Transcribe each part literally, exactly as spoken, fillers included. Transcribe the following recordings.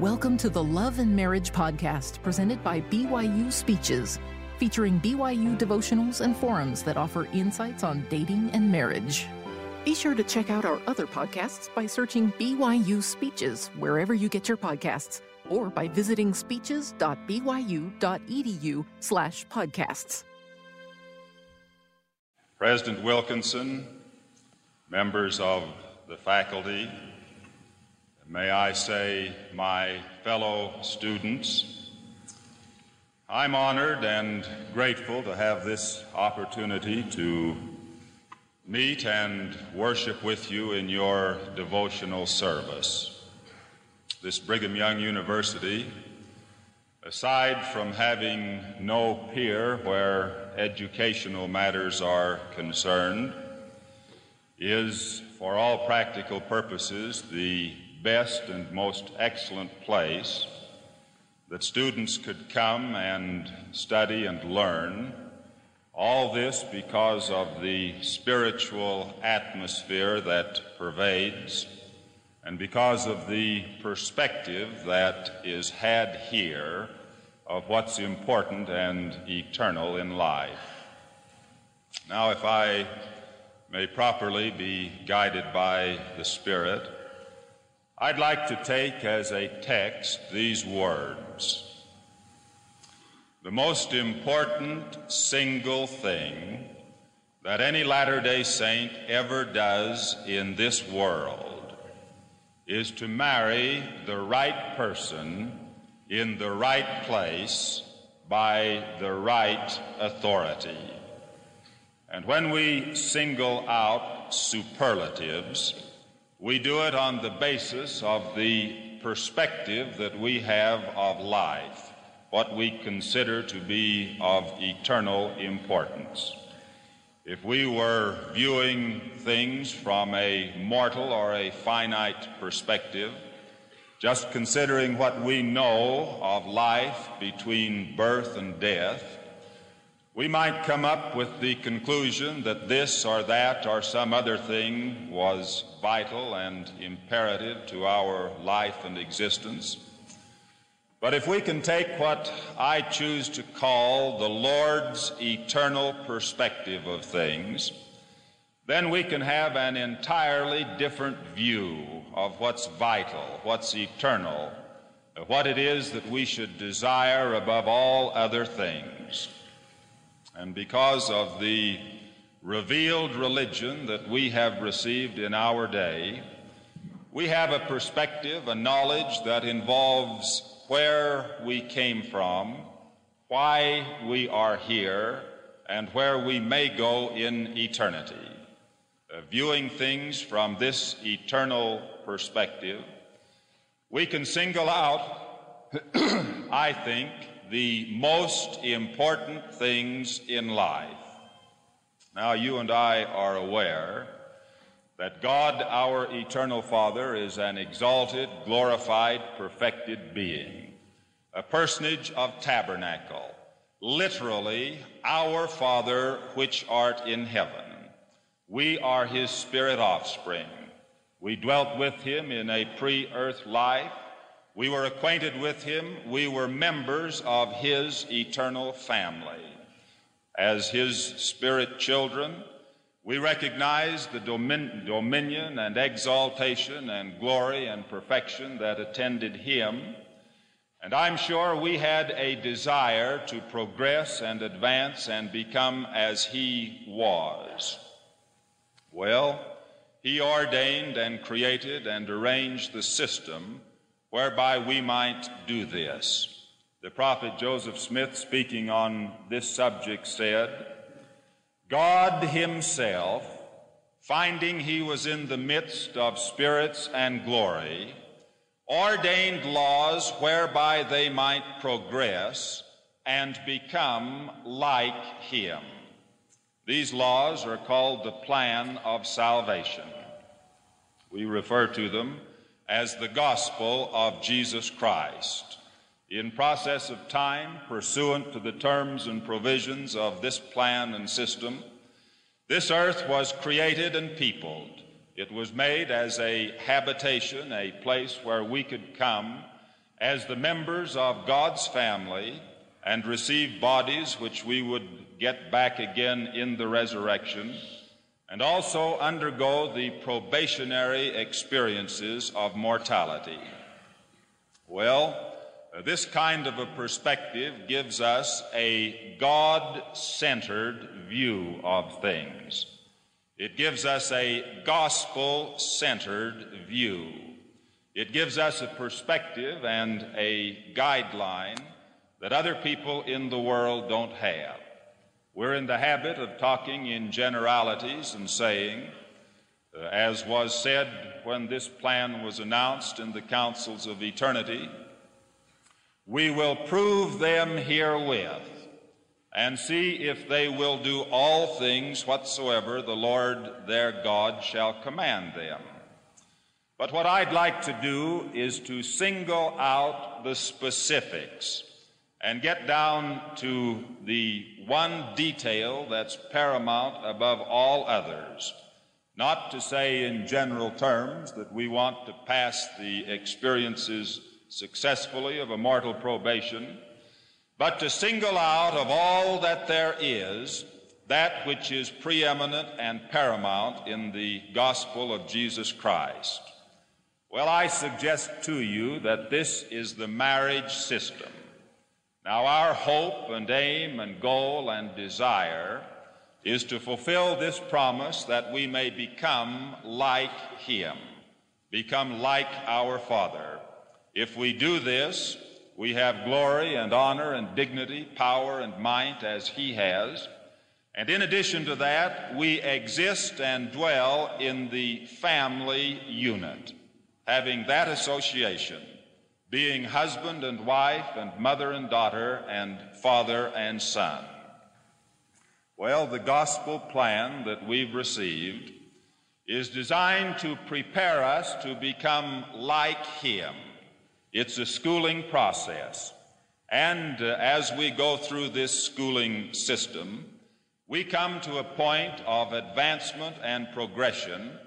Welcome to the Love and Marriage Podcast, presented by B Y U Speeches, featuring B Y U devotionals and forums that offer insights on dating and marriage. Be sure to check out our other podcasts by searching B Y U Speeches wherever you get your podcasts, or by visiting speeches.b y u dot e d u slash podcasts. President Wilkinson, members of the faculty, may I say my fellow students, I'm honored and grateful to have this opportunity to meet and worship with you in your devotional service. This Brigham Young University, aside from having no peer where educational matters are concerned, is, for all practical purposes, the best and most excellent place that students could come and study and learn. All this because of the spiritual atmosphere that pervades and because of the perspective that is had here of what's important and eternal in life. Now, if I may properly be guided by the Spirit, I'd like to take as a text these words: "The most important single thing that any Latter-day Saint ever does in this world is to marry the right person in the right place by the right authority." And when we single out superlatives, we do it on the basis of the perspective that we have of life, what we consider to be of eternal importance. If we were viewing things from a mortal or a finite perspective, just considering what we know of life between birth and death, we might come up with the conclusion that this or that or some other thing was vital and imperative to our life and existence. But if we can take what I choose to call the Lord's eternal perspective of things, then we can have an entirely different view of what's vital, what's eternal, what it is that we should desire above all other things. And because of the revealed religion that we have received in our day, we have a perspective, a knowledge that involves where we came from, why we are here, and where we may go in eternity. Uh, viewing things from this eternal perspective, we can single out, I think, the most important things in life. Now, you and I are aware that God, our eternal Father, is an exalted, glorified, perfected being, a personage of tabernacle, literally, our Father which art in heaven. We are his spirit offspring. We dwelt with him in a pre-earth life. We were acquainted with him. We were members of his eternal family. As his spirit children, we recognize the domin- dominion and exaltation and glory and perfection that attended him. And I'm sure we had a desire to progress and advance and become as he was. Well, he ordained and created and arranged the system whereby we might do this. The prophet Joseph Smith, speaking on this subject, said, "God himself, finding he was in the midst of spirits and glory, ordained laws whereby they might progress and become like him." These laws are called the plan of salvation. We refer to them as the gospel of Jesus Christ. In process of time, pursuant to the terms and provisions of this plan and system, this earth was created and peopled. It was made as a habitation, a place where we could come as the members of God's family and receive bodies which we would get back again in the resurrection, and also undergo the probationary experiences of mortality. Well, this kind of a perspective gives us a God-centered view of things. It gives us a gospel-centered view. It gives us a perspective and a guideline that other people in the world don't have. We're in the habit of talking in generalities and saying, uh, as was said when this plan was announced in the councils of eternity, "We will prove them herewith, and see if they will do all things whatsoever the Lord their God shall command them." But what I'd like to do is to single out the specifics and get down to the one detail that's paramount above all others. Not to say in general terms that we want to pass the experiences successfully of a mortal probation, but to single out of all that there is that which is preeminent and paramount in the gospel of Jesus Christ. Well, I suggest to you that this is the marriage system. Now, our hope and aim and goal and desire is to fulfill this promise that we may become like Him, become like our Father. If we do this, we have glory and honor and dignity, power and might as He has. And in addition to that, we exist and dwell in the family unit, having that association, being husband and wife and mother and daughter and father and son. Well, the gospel plan that we've received is designed to prepare us to become like Him. It's a schooling process. And uh, as we go through this schooling system, we come to a point of advancement and progression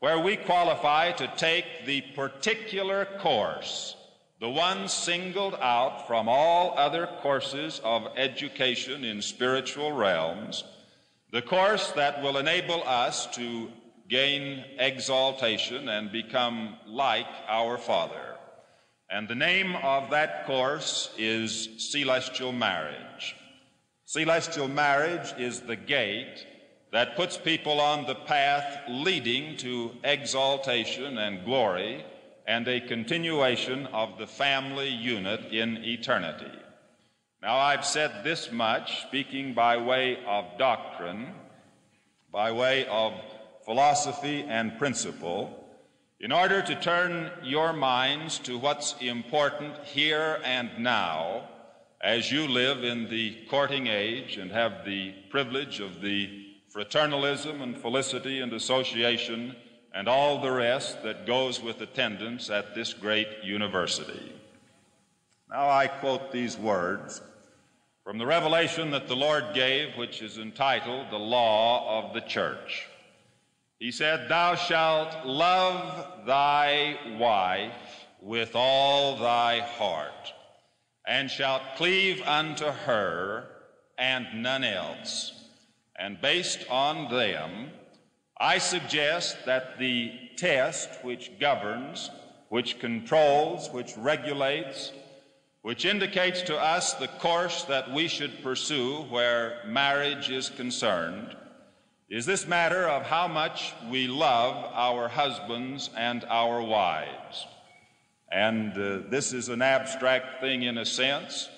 where we qualify to take the particular course, the one singled out from all other courses of education in spiritual realms, the course that will enable us to gain exaltation and become like our Father. And the name of that course is Celestial Marriage. Celestial Marriage is the gate that puts people on the path leading to exaltation and glory, and a continuation of the family unit in eternity. Now, I've said this much, speaking by way of doctrine, by way of philosophy and principle, in order to turn your minds to what's important here and now, as you live in the courting age and have the privilege of the fraternalism and felicity and association and all the rest that goes with attendance at this great university. Now I quote these words from the revelation that the Lord gave, which is entitled The Law of the Church. He said, "Thou shalt love thy wife with all thy heart, and shalt cleave unto her and none else." And based on them, I suggest that the test which governs, which controls, which regulates, which indicates to us the course that we should pursue where marriage is concerned, is this matter of how much we love our husbands and our wives. And uh, this is an abstract thing in a sense.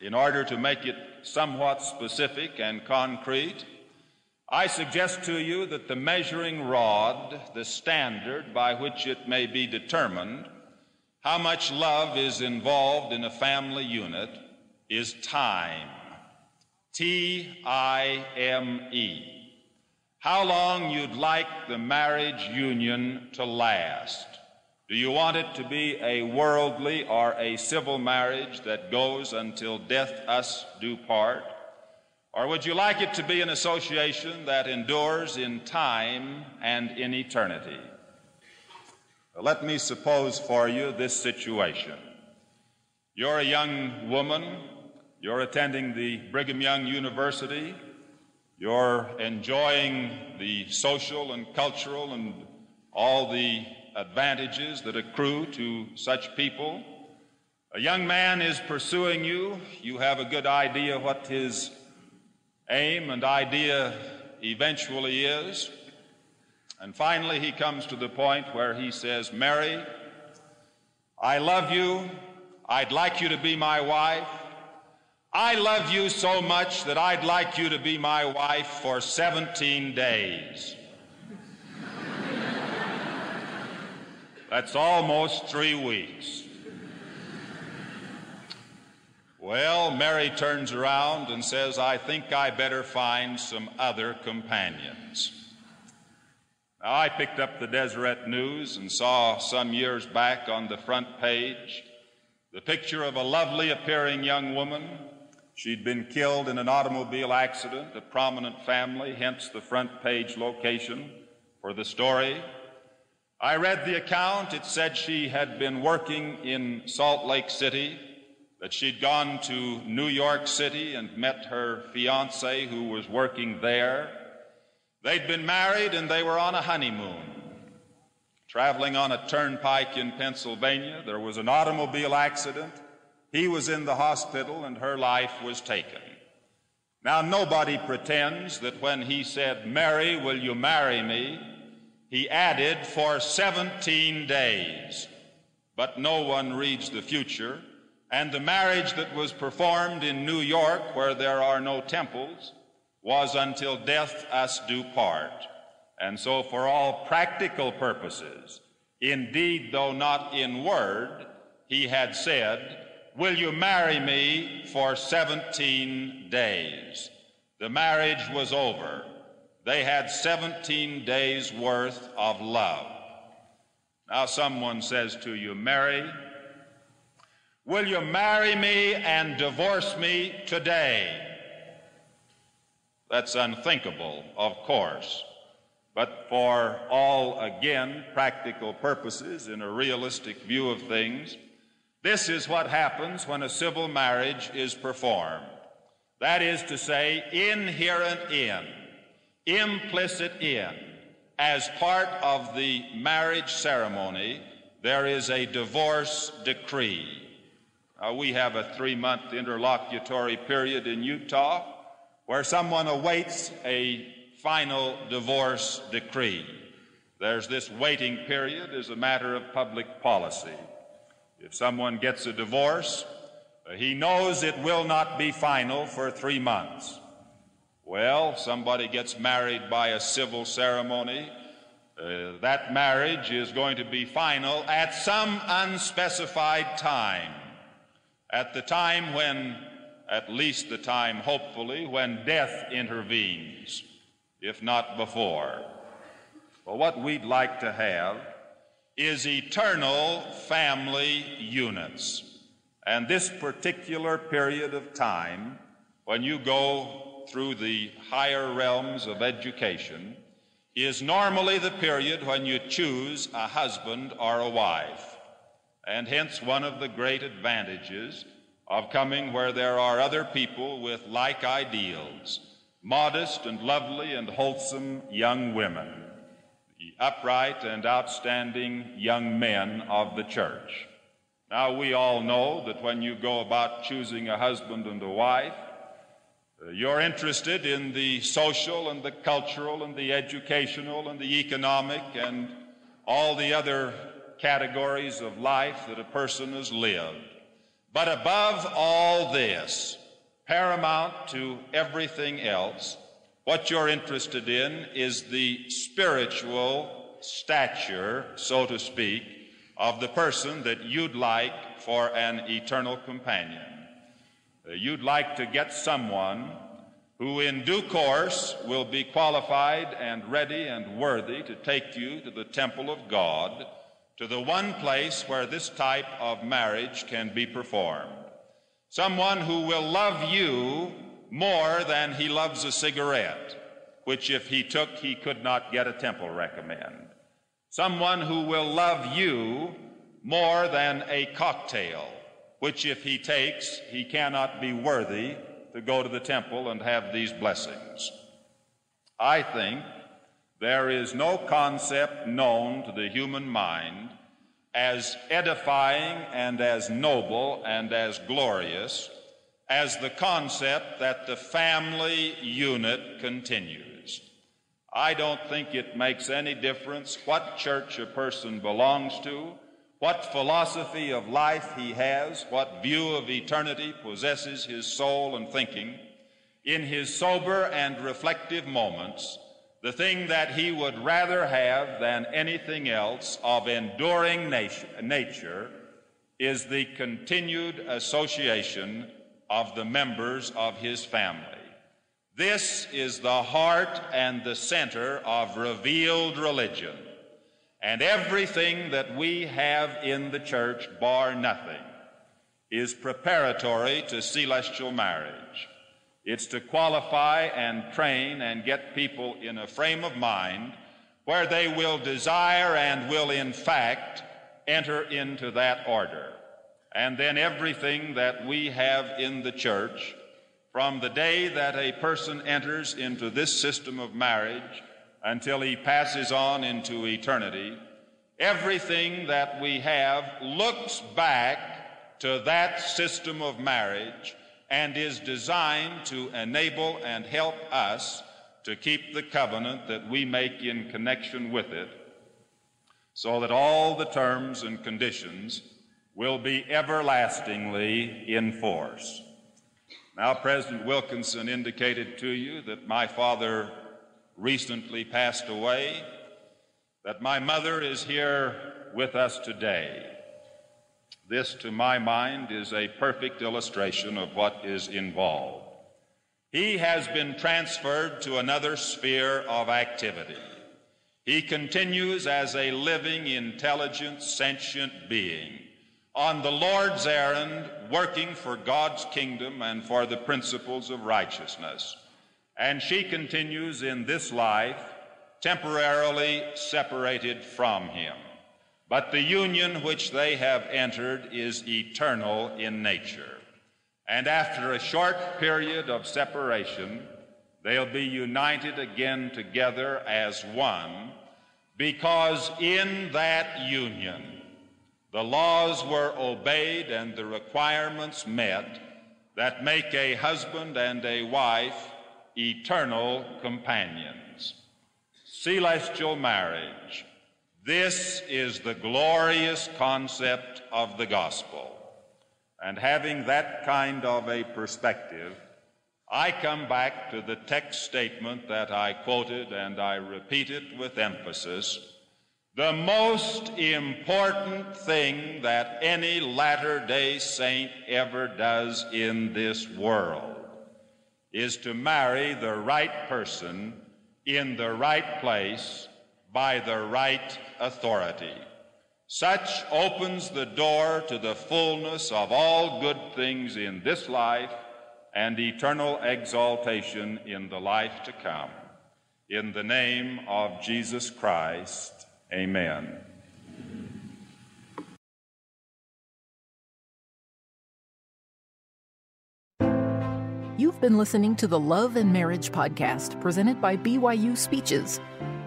In order to make it somewhat specific and concrete, I suggest to you that the measuring rod, the standard by which it may be determined how much love is involved in a family unit, is time. T I M E. How long you'd like the marriage union to last. Do you want it to be a worldly or a civil marriage that goes until death us do part? Or would you like it to be an association that endures in time and in eternity? Let me suppose for you this situation. You're a young woman, you're attending the Brigham Young University, you're enjoying the social and cultural and all the advantages that accrue to such people. A young man is pursuing you, you have a good idea what his aim and idea eventually is, and finally he comes to the point where he says, "Mary, I love you, I'd like you to be my wife. I love you so much that I'd like you to be my wife for seventeen days. That's almost three weeks. Well, Mary turns around and says, "I think I better find some other companions." Now, I picked up the Deseret News and saw some years back on the front page the picture of a lovely appearing young woman. She'd been killed in an automobile accident, a prominent family, hence the front page location for the story. I read the account. It said she had been working in Salt Lake City, that she'd gone to New York City and met her fiancé who was working there. They'd been married and they were on a honeymoon. Traveling on a turnpike in Pennsylvania, there was an automobile accident. He was in the hospital and her life was taken. Now, nobody pretends that when he said, "Mary, will you marry me?" he added, "for seventeen days. But no one reads the future, and the marriage that was performed in New York, where there are no temples, was "until death us do part." And so, for all practical purposes, indeed, though not in word, he had said, "Will you marry me?" for seventeen days. The marriage was over. They had seventeen days' worth of love. Now, someone says to you, "Mary, will you marry me and divorce me today?" That's unthinkable, of course. But for all, again, practical purposes, in a realistic view of things, this is what happens when a civil marriage is performed. That is to say, inherent in, implicit in, as part of the marriage ceremony, there is a divorce decree. Now, we have a three-month interlocutory period in Utah where someone awaits a final divorce decree. There's this waiting period as a matter of public policy. If someone gets a divorce, he knows it will not be final for three months. Well, somebody gets married by a civil ceremony. Uh, that marriage is going to be final at some unspecified time, at the time when, at least the time, hopefully, when death intervenes, if not before. Well, what we'd like to have is eternal family units. And this particular period of time, when you go through the higher realms of education, is normally the period when you choose a husband or a wife. And hence, one of the great advantages of coming where there are other people with like ideals, modest and lovely and wholesome young women, the upright and outstanding young men of the church. Now, we all know that when you go about choosing a husband and a wife, you're interested in the social and the cultural and the educational and the economic and all the other categories of life that a person has lived. But above all this, paramount to everything else, what you're interested in is the spiritual stature, so to speak, of the person that you'd like for an eternal companion. You'd like to get someone who in due course will be qualified and ready and worthy to take you to the temple of God, to the one place where this type of marriage can be performed. Someone who will love you more than he loves a cigarette, which if he took, he could not get a temple recommend. Someone who will love you more than a cocktail, which if he takes, he cannot be worthy to go to the temple and have these blessings. I think there is no concept known to the human mind as edifying and as noble and as glorious as the concept that the family unit continues. I don't think it makes any difference what church a person belongs to, what philosophy of life he has, what view of eternity possesses his soul and thinking. In his sober and reflective moments, the thing that he would rather have than anything else of enduring nature is the continued association of the members of his family. This is the heart and the center of revealed religion, and everything that we have in the church, bar nothing, is preparatory to celestial marriage. It's to qualify and train and get people in a frame of mind where they will desire and will in fact enter into that order. And then everything that we have in the church, from the day that a person enters into this system of marriage until he passes on into eternity, everything that we have looks back to that system of marriage and is designed to enable and help us to keep the covenant that we make in connection with it, so that all the terms and conditions will be everlastingly in force. Now, President Wilkinson indicated to you that my father recently passed away, that my mother is here with us today. This, to my mind, is a perfect illustration of what is involved. He has been transferred to another sphere of activity. He continues as a living, intelligent, sentient being, on the Lord's errand, working for God's kingdom and for the principles of righteousness. And she continues in this life, temporarily separated from him. But the union which they have entered is eternal in nature. And after a short period of separation, they'll be united again together as one, because in that union, the laws were obeyed and the requirements met that make a husband and a wife eternal companions. Celestial marriage. This is the glorious concept of the gospel. And having that kind of a perspective, I come back to the text statement that I quoted, and I repeat it with emphasis. The most important thing that any Latter-day Saint ever does in this world is to marry the right person in the right place by the right authority. Such opens the door to the fullness of all good things in this life and eternal exaltation in the life to come. In the name of Jesus Christ, amen. You've been listening to the Love and Marriage podcast presented by B Y U Speeches.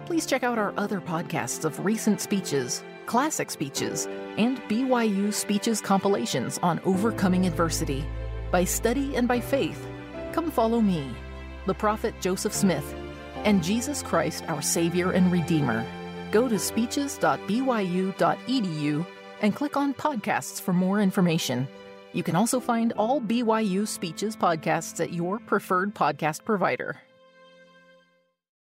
Please check out our other podcasts of recent speeches, classic speeches, and B Y U Speeches compilations on overcoming adversity, by study and by faith, Come Follow Me, the Prophet Joseph Smith, and Jesus Christ, our Savior and Redeemer. Go to speeches dot b y u dot e d u and click on podcasts for more information. You can also find all B Y U Speeches podcasts at your preferred podcast provider.